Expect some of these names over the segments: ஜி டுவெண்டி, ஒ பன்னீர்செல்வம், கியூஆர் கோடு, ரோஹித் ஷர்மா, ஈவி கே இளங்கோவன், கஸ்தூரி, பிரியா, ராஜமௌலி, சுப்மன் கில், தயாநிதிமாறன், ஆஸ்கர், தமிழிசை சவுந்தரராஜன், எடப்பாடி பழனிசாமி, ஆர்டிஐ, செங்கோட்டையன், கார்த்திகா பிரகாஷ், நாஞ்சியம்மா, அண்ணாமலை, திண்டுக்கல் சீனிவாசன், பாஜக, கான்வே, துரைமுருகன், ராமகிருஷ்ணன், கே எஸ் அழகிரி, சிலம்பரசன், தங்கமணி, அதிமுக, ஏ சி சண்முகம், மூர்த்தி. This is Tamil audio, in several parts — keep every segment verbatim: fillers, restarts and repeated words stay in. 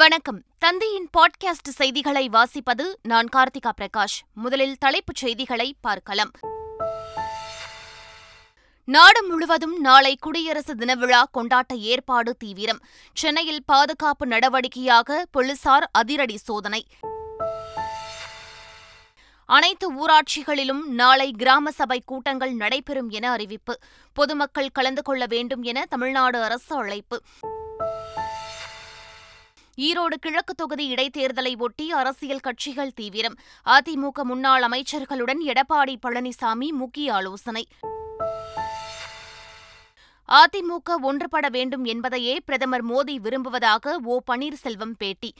வணக்கம். தந்தையின் பாட்காஸ்ட் செய்திகளை வாசிப்பது நான் கார்த்திகா பிரகாஷ். முதலில் தலைப்புச் செய்திகளை பார்க்கலாம். நாடு முழுவதும் நாளை குடியரசு தின விழா கொண்டாட்ட ஏற்பாடு தீவிரம். சென்னையில் பாதுகாப்பு நடவடிக்கையாக போலீசார் அதிரடி சோதனை. அனைத்து ஊராட்சிகளிலும் நாளை கிராம சபை கூட்டங்கள் நடைபெறும் என அறிவிப்பு. பொதுமக்கள் கலந்து கொள்ள வேண்டும் என தமிழ்நாடு அரசு அழைப்பு. ஈரோடு கிழக்கு தொகுதி இடைத்தேர்தலை ஒட்டி அரசியல் கட்சிகள் தீவிரம். அதிமுக முன்னாள் அமைச்சர்களுடன் எடப்பாடி பழனிசாமி முக்கிய ஆலோசனை. அதிமுக ஒன்றுபட வேண்டும் என்பதையே பிரதமர் மோடி விரும்புவதாக ஒ பன்னீர்செல்வம் பேட்டி.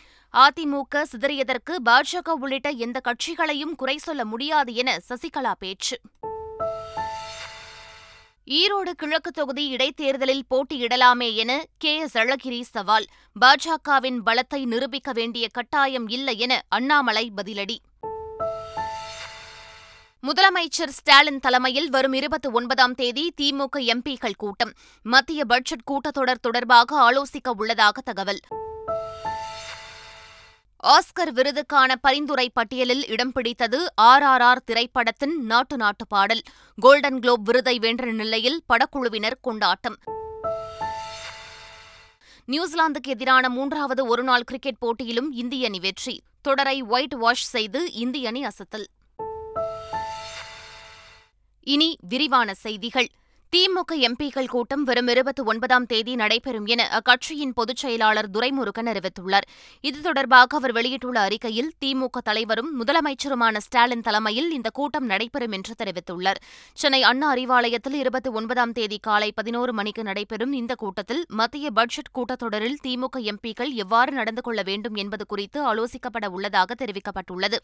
அதிமுக சிதறியதற்கு பாஜக உள்ளிட்ட எந்த கட்சிகளையும் குறை சொல்ல முடியாது என சசிகலா பேச்சு. ஈரோடு கிழக்கு தொகுதி இடைத்தேர்தலில் போட்டியிடலாமே என கே எஸ் அழகிரி சவால். பாஜகவின் பலத்தை நிரூபிக்க வேண்டிய கட்டாயம் இல்லை என அண்ணாமலை பதிலடி. முதலமைச்சர் ஸ்டாலின் தலைமையில் வரும் இருபத்தி ஒன்பதாம் தேதி திமுக எம்பிக்கள் கூட்டம். மத்திய பட்ஜெட் கூட்டத்தொடர் தொடர்பாக ஆலோசிக்க உள்ளதாக தகவல். ஆஸ்கர் விருதுக்கான பரிந்துரை பட்டியலில் இடம் பிடித்தது ஆர் ஆர் ஆர் திரைப்படத்தின் நாட்டு நாட்டு பாடல். கோல்டன் குளோப் விருதை வென்ற நிலையில் படக்குழுவினர் கொண்டாட்டம். நியூசிலாந்துக்கு எதிரான மூன்றாவது ஒருநாள் கிரிக்கெட் போட்டியிலும் இந்திய அணி வெற்றி. தொடரை ஒயிட் வாஷ் செய்து இந்திய அணி அசத்தல். இனி விரிவான செய்திகள். திமுக எம்பிக்கள் கூட்டம் வரும் இருபத்தி ஒன்பதாம் தேதி நடைபெறும் என அக்கட்சியின் பொதுச் செயலாளர் துரைமுருகன் அறிவித்துள்ளார். இது தொடர்பாக அவர் வெளியிட்டுள்ள அறிக்கையில், திமுக தலைவரும் முதலமைச்சருமான ஸ்டாலின் தலைமையில் இந்த கூட்டம் நடைபெறும் என்று தெரிவித்துள்ளார். சென்னை அண்ணா அறிவாலயத்தில் இருபத்தி ஒன்பதாம் தேதி காலை பதினோரு மணிக்கு நடைபெறும் இந்த கூட்டத்தில் மத்திய பட்ஜெட் கூட்டத்தொடரில் திமுக எம்பிக்கள் எவ்வாறு நடந்து கொள்ள வேண்டும் என்பது குறித்து ஆலோசிக்கப்பட உள்ளதாக தெரிவிக்கப்பட்டுள்ளது.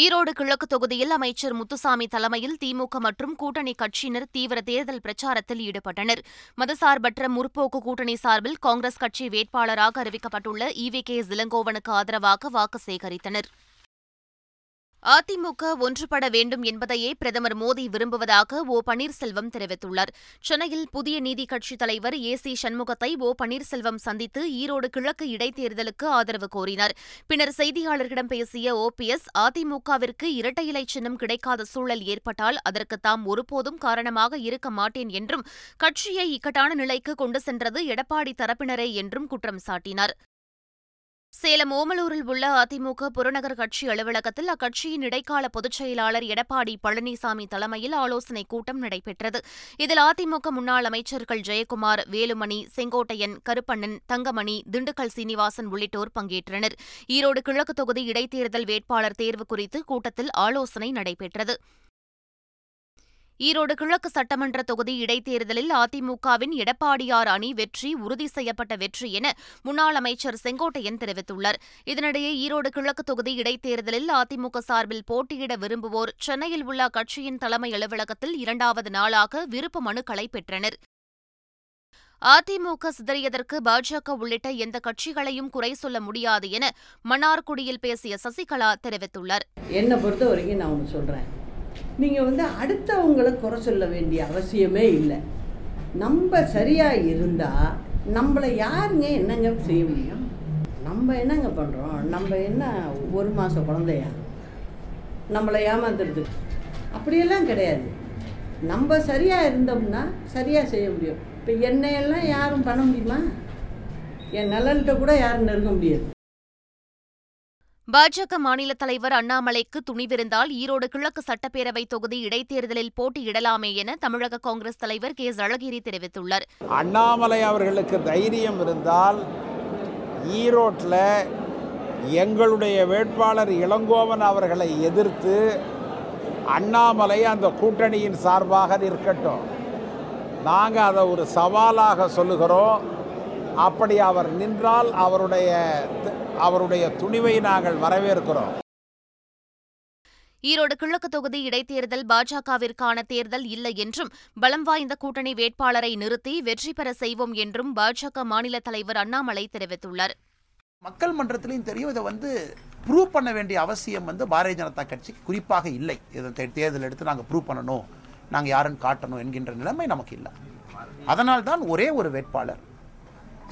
ஈரோடு கிழக்கு தொகுதியில் அமைச்சர் முத்துசாமி தலைமையில் திமுக மற்றும் கூட்டணி கட்சியினர் தீவிர தேர்தல் பிரச்சாரத்தில் ஈடுபட்டனர். மதசார்பற்ற முற்போக்கு கூட்டணி சார்பில் காங்கிரஸ் கட்சி வேட்பாளராக அறிவிக்கப்பட்டுள்ள ஈவி கே இளங்கோவனுக்கு ஆதரவாக வாக்கு சேகரித்தனர். அதிமுக ஒன்றுபட வேண்டும் என்பதையே பிரதமர் மோடி விரும்புவதாக ஒ பன்னீர்செல்வம் தெரிவித்துள்ளார். சென்னையில் புதிய நீதி கட்சித் தலைவர் ஏ சி சண்முகத்தை ஒ பன்னீர்செல்வம் சந்தித்து ஈரோடு கிழக்கு இடைத்தேர்தலுக்கு ஆதரவு கோரினார். பின்னர் செய்தியாளர்களிடம் பேசிய ஓபிஎஸ், அதிமுகவிற்கு இரட்டை இலை சின்னம் கிடைக்காத சூழல் ஏற்பட்டால் அதற்கு தாம் ஒருபோதும் காரணமாக இருக்க மாட்டேன் என்றும், கட்சியை இக்கட்டான நிலைக்கு கொண்டு சென்றது எடப்பாடி தரப்பினரே என்றும் குற்றம் சாட்டினார். சேலம் ஓமலூரில் உள்ள அதிமுக புறநகர் கட்சி அலுவலகத்தில் அக்கட்சியின் இடைக்கால பொதுச் செயலாளர் எடப்பாடி பழனிசாமி தலைமையில் ஆலோசனைக் கூட்டம் நடைபெற்றது. இதில் அதிமுக முன்னாள் அமைச்சர்கள் ஜெயக்குமார், வேலுமணி, செங்கோட்டையன், கருப்பண்ணன், தங்கமணி, திண்டுக்கல் சீனிவாசன் உள்ளிட்டோர் பங்கேற்றனர். ஈரோடு கிழக்கு தொகுதி இடைத்தேர்தல் வேட்பாளர் தேர்வு குறித்து கூட்டத்தில் ஆலோசனை நடைபெற்றது. ஈரோடு கிழக்கு சட்டமன்ற தொகுதி இடைத்தேர்தலில் அதிமுகவின் எடப்பாடியார் அணி வெற்றி உறுதி செய்யப்பட்ட வெற்றி என முன்னாள் அமைச்சர் செங்கோட்டையன் தெரிவித்துள்ளார். இதனிடையே ஈரோடு கிழக்கு தொகுதி இடைத்தேர்தலில் அதிமுக சார்பில் போட்டியிட விரும்புவோர் சென்னையில் உள்ள கட்சியின் தலைமை அலுவலகத்தில் இரண்டாவது நாளாக விருப்ப மனுக்களை பெற்றனர். அதிமுக சிதறியதற்கு பாஜக உள்ளிட்ட எந்த கட்சிகளையும் குறை சொல்ல முடியாது என மன்னார்குடியில் பேசிய சசிகலா தெரிவித்துள்ளார். என்னை பொறுத்த வரைக்கும் நான் ஒன்று சொல்றேன், நீங்கள் வந்து அடுத்தவங்களை குறை சொல்ல வேண்டிய அவசியமே இல்லை. நம்ம சரியாக இருந்தால் நம்மளை யாருங்க என்னங்க செய்ய முடியும்? நம்ம என்னங்க பண்ணுறோம்? நம்ம என்ன ஒரு மாத குழந்தையா நம்மளை ஏமாத்துறதுக்கு? அப்படியெல்லாம் கிடையாது. நம்ம சரியாக இருந்தோம்னா சரியாக செய்ய முடியும். இப்போ என்னையெல்லாம் யாரும் பண்ண முடியுமா? என் நலன்கிட்ட கூட யாரும் நெருங்க முடியாது. பாஜக மாநில தலைவர் அண்ணாமலைக்கு துணிவிருந்தால் ஈரோடு கிழக்கு சட்டப்பேரவை தொகுதி இடைத்தேர்தலில் போட்டியிடலாமே என தமிழக காங்கிரஸ் தலைவர் கே எஸ் அழகிரி தெரிவித்துள்ளார். அண்ணாமலை அவர்களுக்கு தைரியம் இருந்தால் ஈரோட்டில் எங்களுடைய வேட்பாளர் இளங்கோவன் அவர்களை எதிர்த்து அண்ணாமலை அந்த கூட்டணியின் சார்பாக இருக்கட்டும். நாங்கள் அதை ஒரு சவாலாக சொல்லுகிறோம். அப்படி அவர் நின்றால் அவருடைய அவருடைய துணிவை நாங்கள் வரவேற்கிறோம். ஈரோடு கிழக்கு தொகுதி இடைத்தேர்தல் பாஜகவிற்கான தேர்தல் இல்லை என்றும், பலம் வாய்ந்த கூட்டணி வேட்பாளரை நிறுத்தி வெற்றி பெற செய்வோம் என்றும் பாஜக மாநில தலைவர் அண்ணாமலை தெரிவித்துள்ளார். மக்கள் மன்றத்திலையும் தெரியும், இதை வந்து ப்ரூவ் பண்ண வேண்டிய அவசியம் வந்து பாரதிய ஜனதா கட்சி குறிப்பாக இல்லை. இதை தேர்தல் எடுத்து நாங்கள் ப்ரூவ் பண்ணணும், நாங்கள் யாருன்னு காட்டணும் என்கின்ற நிலைமை நமக்கு இல்லை. அதனால்தான் ஒரே ஒரு வேட்பாளர்,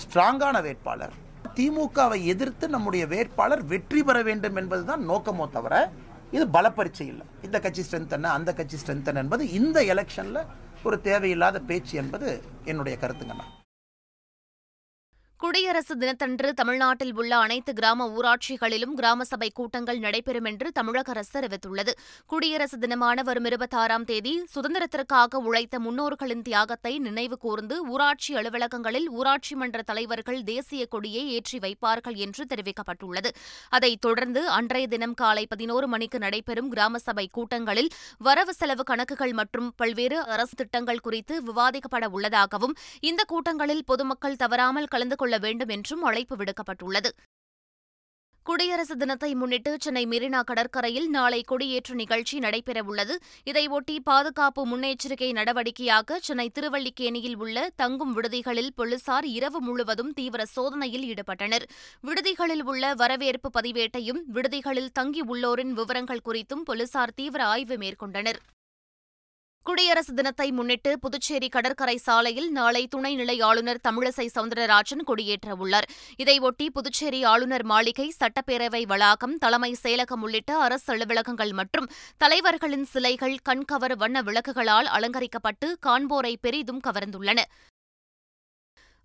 ஸ்ட்ராங்கான வேட்பாளர், திமுகவை எதிர்த்து நம்முடைய வேட்பாளர் வெற்றி பெற வேண்டும் என்பதுதான் நோக்கமோ தவிர இது பலப்பரிச்சை இல்லை. இந்த கட்சி ஸ்ட்ரென்த் என்ன, அந்த கட்சி ஸ்ட்ரென்த் என்ன என்பது இந்த எலெக்ஷன்ல ஒரு தேவையில்லாத பேச்சு என்பது என்னுடைய கருத்துங்கண்ணா. குடியரசு தினத்தன்று தமிழ்நாட்டில் உள்ள அனைத்து கிராம ஊராட்சிகளிலும் கிராம சபை கூட்டங்கள் நடைபெறும் என்று தமிழக அரசு அறிவித்துள்ளது. குடியரசு தினமான வரும் இருபத்தாறாம் தேதி சுதந்திரத்திற்காக உழைத்த முன்னோர்களின் தியாகத்தை நினைவு கூர்ந்து ஊராட்சி அலுவலகங்களில் ஊராட்சி மன்ற தலைவர்கள் தேசிய கொடியை ஏற்றி வைப்பார்கள் என்று தெரிவிக்கப்பட்டுள்ளது. அதைத் தொடர்ந்து அன்றைய தினம் காலை பதினோரு மணிக்கு நடைபெறும் கிராம சபை கூட்டங்களில் வரவு செலவு கணக்குகள் மற்றும் பல்வேறு அரசு திட்டங்கள் குறித்து விவாதிக்கப்பட உள்ளதாகவும் இந்த கூட்டங்களில் பொதுமக்கள் தவறாமல் கலந்து வேண்டும் என்றும் அழைப்பு விடுக்கப்பட்டுள்ளது. குடியரசு தினத்தை முன்னிட்டு சென்னை மெரினா கடற்கரையில் நாளை கொடியேற்று நிகழ்ச்சி நடைபெறவுள்ளது. இதையொட்டி பாதுகாப்பு முன்னெச்சரிக்கை நடவடிக்கையாக சென்னை திருவல்லிக்கேணியில் உள்ள தங்கும் விடுதிகளில் போலீசார் இரவு முழுவதும் தீவிர சோதனையில் ஈடுபட்டனர். விடுதிகளில் உள்ள வரவேற்பு பதிவேட்டையும் விடுதிகளில் தங்கியுள்ளோரின் விவரங்கள் குறித்தும் போலீசார் தீவிர ஆய்வு மேற்கொண்டனர். குடியரசு தினத்தை முன்னிட்டு புதுச்சேரி கடற்கரை சாலையில் நாளை துணைநிலை ஆளுநர் தமிழிசை சவுந்தரராஜன் கொடியேற்றவுள்ளார். இதையொட்டி புதுச்சேரி ஆளுநர் மாளிகை, சட்டப்பேரவை வளாகம், தலைமை செயலகம் உள்ளிட்ட அரசு அலுவலகங்கள் மற்றும் தலைவர்களின் சிலைகள் கண்கவர் வண்ண விளக்குகளால் அலங்கரிக்கப்பட்டு காண்போரை பெரிதும் கவர்ந்துள்ளன.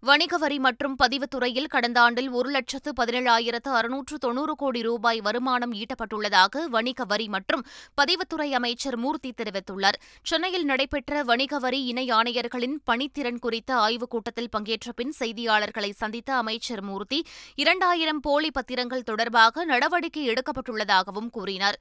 வணிக வரி மற்றும் பதிவுத்துறையில் கடந்த ஆண்டில் ஒரு லட்சத்து பதினேழாயிரத்து அறுநூற்று தொன்னூறு கோடி ரூபாய் வருமானம் ஈட்டப்பட்டுள்ளதாக வணிக வரி மற்றும் பதிவுத்துறை அமைச்சர் மூர்த்தி தெரிவித்துள்ளார். சென்னையில் நடைபெற்ற வணிக வரி இணை ஆணையர்களின் பணித்திறன் குறித்த ஆய்வுக் கூட்டத்தில் பங்கேற்ற பின் செய்தியாளர்களை சந்தித்த அமைச்சர் மூர்த்தி இரண்டாயிரம் போலி பத்திரங்கள் தொடர்பாக நடவடிக்கை எடுக்கப்பட்டுள்ளதாகவும் கூறினார்.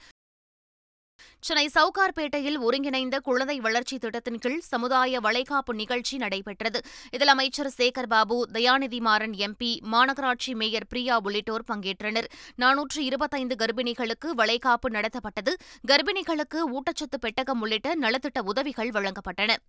சென்னை சவுகார்பேட்டையில் ஒருங்கிணைந்த குழந்தை வளர்ச்சி திட்டத்தின் கீழ் சமுதாய வளைகாப்பு நிகழ்ச்சி நடைபெற்றது. இதில் அமைச்சர் சேகர்பாபு, தயாநிதிமாறன் எம்பி, மாநகராட்சி மேயர் பிரியா உள்ளிட்டோர் பங்கேற்றனர். நானூற்று இருபத்தைந்து கர்ப்பிணிகளுக்கு வளைகாப்பு நடத்தப்பட்டது. கர்ப்பிணிகளுக்கு ஊட்டச்சத்து பெட்டகம் உள்ளிட்ட நலத்திட்ட உதவிகள் வழங்கப்பட்டன.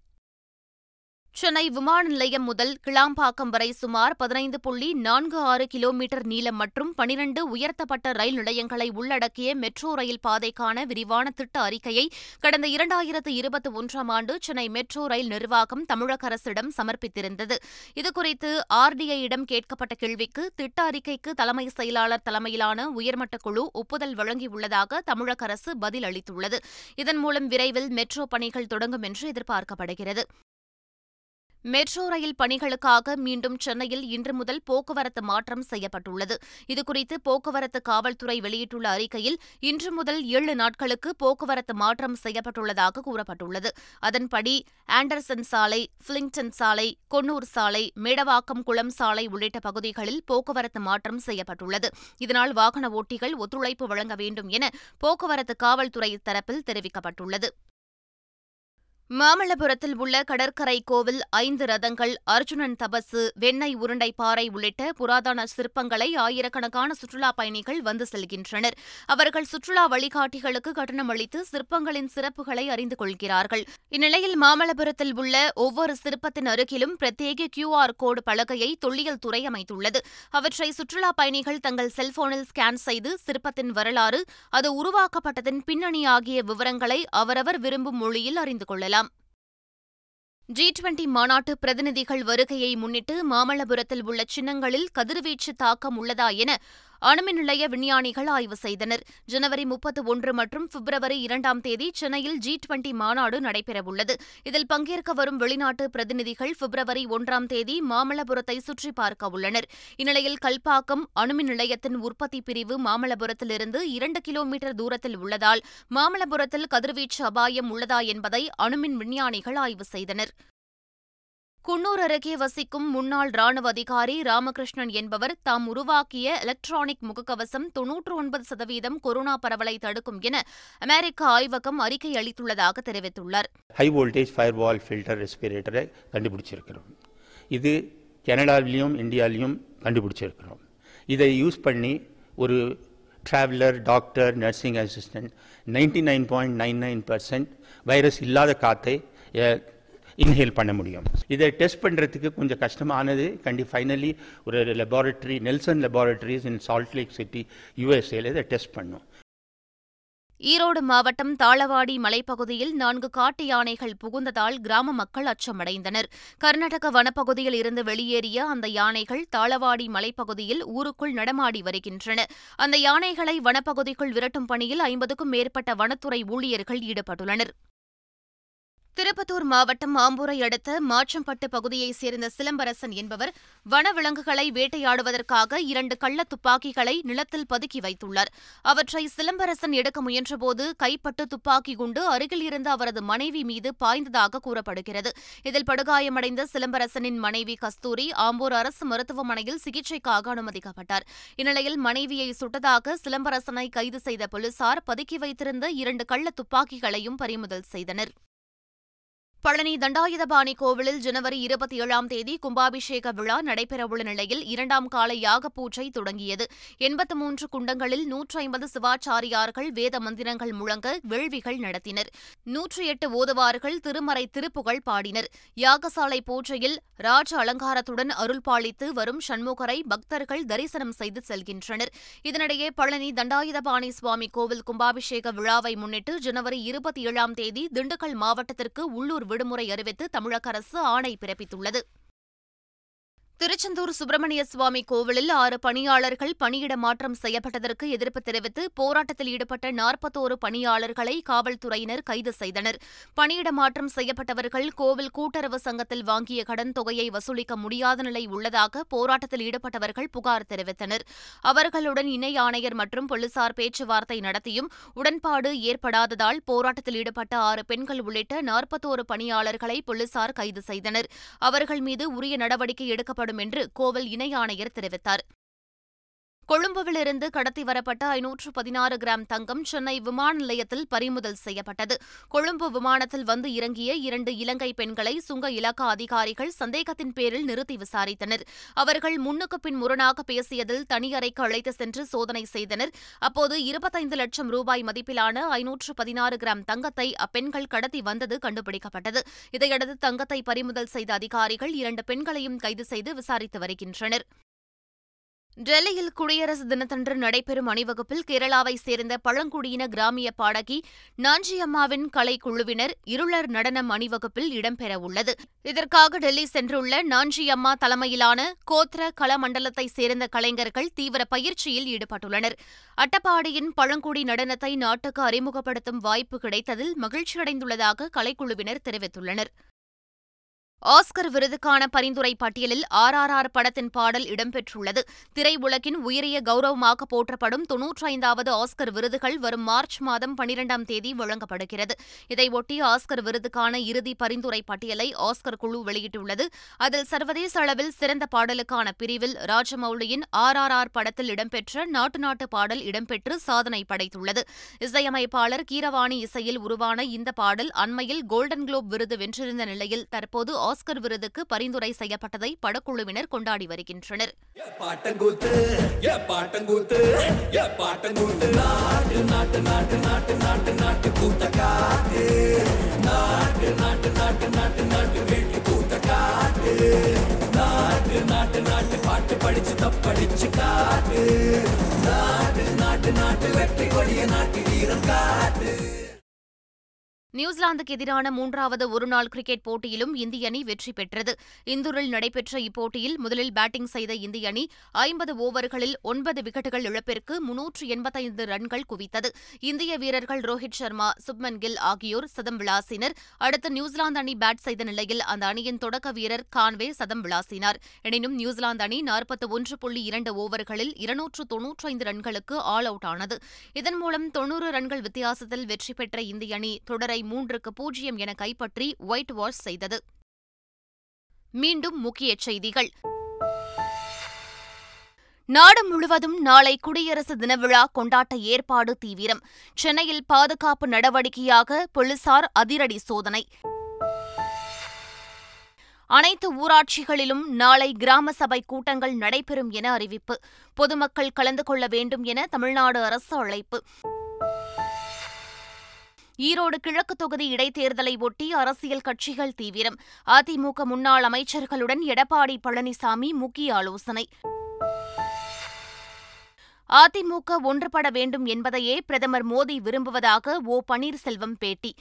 சென்னை விமான நிலையம் முதல் கிளாம்பாக்கம் வரை சுமார் பதினைந்து புள்ளி நான்கு ஆறு கிலோமீட்டர் நீளம் மற்றும் பனிரண்டு உயர்த்தப்பட்ட ரயில் நிலையங்களை உள்ளடக்கிய மெட்ரோ ரயில் பாதைக்கான விரிவான திட்ட அறிக்கையை கடந்த இரண்டாயிரத்து இருபத்தி ஒன்றாம் ஆண்டு சென்னை மெட்ரோ ரயில் நிர்வாகம் தமிழக அரசிடம் சமர்ப்பித்திருந்தது. இதுகுறித்து ஆர்டிஐயிடம் கேட்கப்பட்ட கேள்விக்கு திட்ட அறிக்கைக்கு தலைமை செயலாளர் தலைமையிலான உயர்மட்ட குழு ஒப்புதல் வழங்கியுள்ளதாக தமிழக அரசு பதில் அளித்துள்ளது. இதன் மூலம் விரைவில் மெட்ரோ பணிகள் தொடங்கும் என்று எதிர்பார்க்கப்படுகிறது. மெட்ரோ ரயில் பணிகளுக்காக மீண்டும் சென்னையில் இன்று முதல் போக்குவரத்து மாற்றம் செய்யப்பட்டுள்ளது. இதுகுறித்து போக்குவரத்து காவல்துறை வெளியிட்டுள்ள அறிக்கையில் இன்று முதல் ஏழு நாட்களுக்கு போக்குவரத்து மாற்றம் செய்யப்பட்டுள்ளதாக கூறப்பட்டுள்ளது. அதன்படி ஆண்டர்சன் சாலை, பிளிங்டன் சாலை, கொன்னூர் சாலை, மேடவாக்கம் குளம் சாலை உள்ளிட்ட பகுதிகளில் போக்குவரத்து மாற்றம் செய்யப்பட்டுள்ளது. இதனால் வாகன ஓட்டிகள் ஒத்துழைப்பு வழங்க வேண்டும் என போக்குவரத்து காவல்துறை தரப்பில் தெரிவிக்கப்பட்டுள்ளது. மாமல்லபுரத்தில் உள்ள கடற்கரை கோவில் ஐந்து ரதங்கள், அர்ஜுனன் தபசு, வெண்ணெய் உருண்டை பாறை உள்ளிட்ட புராதன சிற்பங்களை ஆயிரக்கணக்கான சுற்றுலாப் பயணிகள் வந்து செல்கின்றனர். அவர்கள் சுற்றுலா வழிகாட்டிகளுக்கு கட்டணம் அளித்து சிற்பங்களின் சிறப்புகளை அறிந்து கொள்கிறார்கள். இந்நிலையில் மாமல்லபுரத்தில் உள்ள ஒவ்வொரு சிற்பத்தின் அருகிலும் பிரத்யேக கியூஆர் கோடு பலகையை தொல்லியல் துறை அமைத்துள்ளது. அவற்றை சுற்றுலாப் பயணிகள் தங்கள் செல்போனில் ஸ்கேன் செய்து சிற்பத்தின் வரலாறு, அது உருவாக்கப்பட்டதன் பின்னணி ஆகிய விவரங்களை அவரவர் விரும்பும் மொழியில் அறிந்து கொள்ளலாம். ஜி டுவெண்டி மாநாட்டு பிரதிநிதிகள் வருகையை முன்னிட்டு மாமல்லபுரத்தில் உள்ள சின்னங்களில் கதிர்வீச்சு தாக்கம் உள்ளதா என அணுமின் நிலைய விஞ்ஞானிகள் ஆய்வு செய்தனர். ஜனவரி முப்பத்தி ஒன்று மற்றும் பிப்ரவரி இரண்டாம் தேதி சென்னையில் ஜி டுவெண்டி மாநாடு நடைபெறவுள்ளது. இதில் பங்கேற்க வரும் வெளிநாட்டு பிரதிநிதிகள் பிப்ரவரி ஒன்றாம் தேதி மாமல்லபுரத்தை சுற்றி பார்க்க உள்ளனர். இந்நிலையில் கல்பாக்கம் அணுமின் நிலையத்தின் உற்பத்தி பிரிவு மாமல்லபுரத்திலிருந்து இரண்டு கிலோமீட்டர் தூரத்தில் உள்ளதால் மாமல்லபுரத்தில் கதிர்வீச்சு அபாயம் உள்ளதா என்பதை அணுமின் விஞ்ஞானிகள் ஆய்வு செய்தனர். குன்னூர் அருகே வசிக்கும் முன்னாள் ராணுவ அதிகாரி ராமகிருஷ்ணன் என்பவர் தாம் உருவாக்கிய எலக்ட்ரானிக் முகக்கவசம் தொன்னூற்று ஒன்பது சதவீதம் கொரோனா பரவலை தடுக்கும் என அமெரிக்க ஆய்வகம் அறிக்கை அளித்துள்ளதாக தெரிவித்துள்ளார். ஹை வோல்டேஜ் ஃபயர்வால் ஃபில்டர் ரெஸ்பிரேட்டரை கண்டுபிடிச்சிருக்கிறோம். இது கனடாவிலையும் இந்தியாவிலையும் கண்டுபிடிச்சிருக்கிறோம். இதை யூஸ் பண்ணி ஒரு traveller, doctor, nursing assistant ninety nine point nine nine percent virus இல்லாத காற்றை இன்ஹேல் பண்ண முடியும். இதை டெஸ்ட் பண்ணுறதுக்கு கொஞ்சம் கஷ்டமானது. கண்டி ஃபைனலி ஒரு laboratory, Nelson laboratories in Salt Lake city, யூஎஸ்ஏல இதை டெஸ்ட் பண்ணோம். ஈரோடு மாவட்டம் தாளவாடி மலைப்பகுதியில் நான்கு காட்டு யானைகள் புகுந்ததால் கிராம மக்கள் அச்சமடைந்தனர். கர்நாடக வனப்பகுதியில் இருந்து வெளியேறிய அந்த யானைகள் தாளவாடி மலைப்பகுதியில் ஊருக்குள் நடமாடி வருகின்றன. அந்த யானைகளை வனப்பகுதிக்குள் விரட்டும் பணியில் ஐம்பதுக்கும் மேற்பட்ட வனத்துறை ஊழியர்கள் ஈடுபட்டுள்ளனர். திருப்பத்தூர் மாவட்டம் ஆம்பூரை அடுத்த மாச்சம்பட்டு பகுதியைச் சேர்ந்த சிலம்பரசன் என்பவர் வனவிலங்குகளை வேட்டையாடுவதற்காக இரண்டு கள்ள துப்பாக்கிகளை நிலத்தில் பதுக்கி வைத்துள்ளார். அவற்றை சிலம்பரசன் எடுக்க முயன்றபோது கைப்பட்டு துப்பாக்கி குண்டு அருகில் இருந்த அவரது மனைவி மீது பாய்ந்ததாக கூறப்படுகிறது. இதில் படுகாயமடைந்த சிலம்பரசனின் மனைவி கஸ்தூரி ஆம்பூர் அரசு மருத்துவமனையில் சிகிச்சைக்காக அனுமதிக்கப்பட்டார். இந்நிலையில் மனைவியை சுட்டதாக சிலம்பரசனை கைது செய்த போலீசார் பதுக்கி வைத்திருந்த இரண்டு கள்ள துப்பாக்கிகளையும் பறிமுதல் செய்தனர். பழனி தண்டாயுதபாணி கோவிலில் ஜனவரி இருபத்தி ஏழாம் தேதி கும்பாபிஷேக விழா நடைபெறவுள்ள நிலையில் இரண்டாம் கால யாகப்பூஜை தொடங்கியது. எண்பத்து மூன்று குண்டங்களில் நூற்றி ஐம்பது சிவாச்சாரியார்கள் வேத மந்திரங்கள் முழங்க வேள்விகள் நடத்தினர். நூற்றி எட்டு ஓதுவார்கள் திருமறை திருப்புகழ் பாடினர். யாகசாலை பூஜையில் ராஜ அலங்காரத்துடன் அருள்பாளித்து வரும் சண்முகரை பக்தர்கள் தரிசனம் செய்து செல்கின்றனர். இதனிடையே பழனி தண்டாயுதபாணி சுவாமி கோவில் கும்பாபிஷேக விழாவை முன்னிட்டு ஜனவரி இருபத்தி ஏழாம் தேதி திண்டுக்கல் மாவட்டத்திற்கு உள்ளூர் விடுமுறை அறிவித்து தமிழக அரசு ஆணை பிறப்பித்துள்ளது. திருச்செந்தூர் சுப்பிரமணிய சுவாமி கோவிலில் ஆறு பணியாளர்கள் பணியிட மாற்றம் செய்யப்பட்டதற்கு எதிர்ப்பு தெரிவித்து போராட்டத்தில் ஈடுபட்ட நாற்பத்தோரு பணியாளர்களை காவல்துறையினர் கைது செய்தனர். பணியிட மாற்றம் செய்யப்பட்டவர்கள் கோவில் கூட்டுறவு சங்கத்தில் வாங்கிய கடன் தொகையை வசூலிக்க முடியாத நிலை உள்ளதாக போராட்டத்தில் ஈடுபட்டவர்கள் புகார் தெரிவித்தனர். அவர்களுடன் இணை ஆணையர் மற்றும் போலீசார் பேச்சுவார்த்தை நடத்தியும் உடன்பாடு ஏற்படாததால் போராட்டத்தில் ஈடுபட்ட ஆறு பெண்கள் உள்ளிட்ட நாற்பத்தோரு பணியாளர்களை போலீசார் கைது செய்தனர். அவர்கள் மீது உரிய நடவடிக்கை எடுக்கப்படும் என்று கோவில் இணை ஆணையர் தெரிவித்தார். கொழும்புவிலிருந்து கடத்தி வரப்பட்ட ஐநூற்று பதினாறு கிராம் தங்கம் சென்னை விமான நிலையத்தில் பறிமுதல் செய்யப்பட்டது. கொழும்பு விமானத்தில் வந்து இறங்கிய இரண்டு இலங்கை பெண்களை சுங்க இலாக்கா அதிகாரிகள் சந்தேகத்தின் பேரில் நிறுத்தி விசாரித்தனர். அவர்கள் முன்னுக்கு பின் முரணாக பேசியதில் தனியறைக்கு அழைத்து சென்று சோதனை செய்தனர். அப்போது இருபத்தைந்து லட்சம் ரூபாய் மதிப்பிலான ஐநூற்று பதினாறு கிராம் தங்கத்தை அப்பெண்கள் கடத்தி வந்தது கண்டுபிடிக்கப்பட்டது. இதையடுத்து தங்கத்தை பறிமுதல் செய்த அதிகாரிகள் இரண்டு பெண்களையும் கைது செய்து விசாரித்து வருகின்றனர். டெல்லியில் குடியரசு தினத்தன்று நடைபெறும் அணிவகுப்பில் கேரளாவை சேர்ந்த பழங்குடியின கிராமிய பாடகி நாஞ்சியம்மாவின் கலைக்குழுவினர் இருளர் நடனம் அணிவகுப்பில் இடம்பெறவுள்ளது. இதற்காக டெல்லி சென்றுள்ள நாஞ்சியம்மா தலைமையிலான கோத்ர கலமண்டலத்தை சேர்ந்த கலைஞர்கள் தீவிர பயிற்சியில் ஈடுபட்டுள்ளனர். அட்டப்பாடியின் பழங்குடி நடனத்தை நாட்டுக்கு அறிமுகப்படுத்தும் வாய்ப்பு கிடைத்ததில் மகிழ்ச்சியடைந்துள்ளதாக கலைக்குழுவினர் தெரிவித்துள்ளனர். ஆஸ்கர் விருதுக்கான பரிந்துரை பட்டியலில் ஆர் ஆர் ஆர் படத்தின் பாடல் இடம்பெற்றுள்ளது. திரையுலகின் உயரிய கௌரவமாக போற்றப்படும் தொன்னூற்றி ஐந்தாவது ஆஸ்கர் விருதுகள் வரும் மார்ச் மாதம் பனிரெண்டாம் தேதி வழங்கப்படுகிறது. இதையொட்டி ஆஸ்கர் விருதுக்கான இறுதி பரிந்துரை பட்டியலை ஆஸ்கர் குழு வெளியிட்டுள்ளது. அதில் சர்வதேச அளவில் சிறந்த பாடலுக்கான பிரிவில் ராஜமௌலியின் ஆர் ஆர் ஆர் படத்தில் இடம்பெற்ற நாட்டு நாட்டு பாடல் இடம்பெற்று சாதனை படைத்துள்ளது. இசையமைப்பாளர் கீரவாணி இசையில் உருவான இந்த பாடல் அண்மையில் கோல்டன் குளோப் விருது வென்றிருந்த நிலையில் தற்போது ஆஸ்கர் விருதுக்கு பரிந்துரை செய்யப்பட்டதை படக்குழுவினர் கொண்டாடி வருகின்றனர். நியூசிலாந்துக்கு எதிரான மூன்றாவது ஒருநாள் கிரிக்கெட் போட்டியிலும் இந்திய அணி வெற்றி பெற்றது. இந்தூரில் நடைபெற்ற இப்போட்டியில் முதலில் பேட்டிங் செய்த இந்திய அணி ஐம்பது ஓவர்களில் ஒன்பது விக்கெட்டுகள் இழப்பிற்கு முன்னூற்று எண்பத்தைந்து ரன்கள் குவித்தது. இந்திய வீரர்கள் ரோஹித் ஷர்மா, சுப்மன் கில் ஆகியோர் சதம் விளாசினர். அடுத்து நியூசிலாந்து அணி பேட் செய்த நிலையில் அந்த அணியின் தொடக்க வீரர் கான்வே சதம் விளாசினார். எனினும் நியூசிலாந்து அணி நாற்பத்தி ஒன்று புள்ளி இரண்டு ஓவர்களில் இருநூற்று தொன்னூற்றி ஐந்து ரன்களுக்கு ஆல் அவுட் ஆனது. இதன் மூலம் தொன்னூறு ரன்கள் வித்தியாசத்தில் வெற்றி பெற்ற இந்திய அணி தொடரை மூன்றுக்கு பூஜ்ஜியம் என கைப்பற்றி ஒயிட் வாஷ் செய்தது. மீண்டும் முக்கிய செய்திகள். நாடு முழுவதும் நாளை குடியரசு தின விழா கொண்டாட்ட ஏற்பாடு தீவிரம். சென்னையில் பாதுகாப்பு நடவடிக்கையாக போலீசார் அதிரடி சோதனை. அனைத்து ஊராட்சிகளிலும் நாளை கிராம சபை கூட்டங்கள் நடைபெறும் என அறிவிப்பு. பொதுமக்கள் கலந்து கொள்ள வேண்டும் என தமிழ்நாடு அரசு அழைப்பு. ஈரோடு கிழக்கு தொகுதி இடைத்தேர்தலை ஒட்டி அரசியல் கட்சிகள் தீவிரம். அதிமுக முன்னாள் அமைச்சர்களுடன் எடப்பாடி பழனிசாமி முக்கிய ஆலோசனை. அதிமுக ஒன்றுபட வேண்டும் என்பதையே பிரதமர் மோடி விரும்புவதாக ஒ பன்னீர்செல்வம் பேட்டி.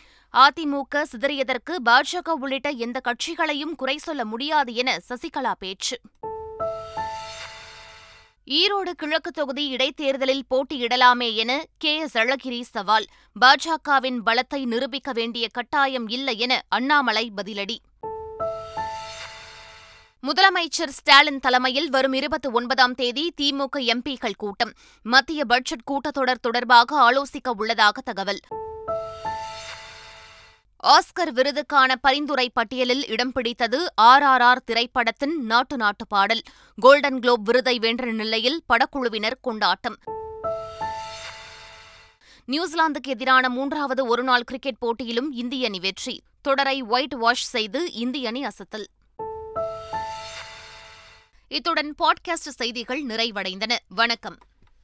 அதிமுக சிதறியதற்கு பாஜக உள்ளிட்ட எந்த கட்சிகளையும் குறை சொல்ல முடியாது என சசிகலா பேச்சு. ஈரோடு கிழக்கு தொகுதி இடைத்தேர்தலில் போட்டியிடலாமே என கே எஸ் அழகிரி சவால். பாஜகவின் பலத்தை நிரூபிக்க வேண்டிய கட்டாயம் இல்லை என அண்ணாமலை பதிலடி. முதலமைச்சர் ஸ்டாலின் தலைமையில் வரும் இருபத்தி ஒன்பதாம் தேதி திமுக எம்பிக்கள் கூட்டம். மத்திய பட்ஜெட் கூட்டத்தொடர் தொடர்பாக ஆலோசிக்க உள்ளதாக தகவல். ஆஸ்கர் விருதுக்கான பரிந்துரை பட்டியலில் இடம் பிடித்தது ஆர் ஆர் ஆர் திரைப்படத்தின் நாட்டு நாட்டு பாடல். கோல்டன் குளோப் விருதை வென்ற நிலையில் படக்குழுவினர் கொண்டாட்டம். நியூசிலாந்துக்கு எதிரான மூன்றாவது ஒருநாள் கிரிக்கெட் போட்டியிலும் இந்திய அணி வெற்றி. தொடரை ஒயிட் வாஷ் செய்து இந்திய அணி அசத்தல். இத்துடன் பாட்காஸ்ட் செய்திகள் நிறைவடைந்தன. வணக்கம்.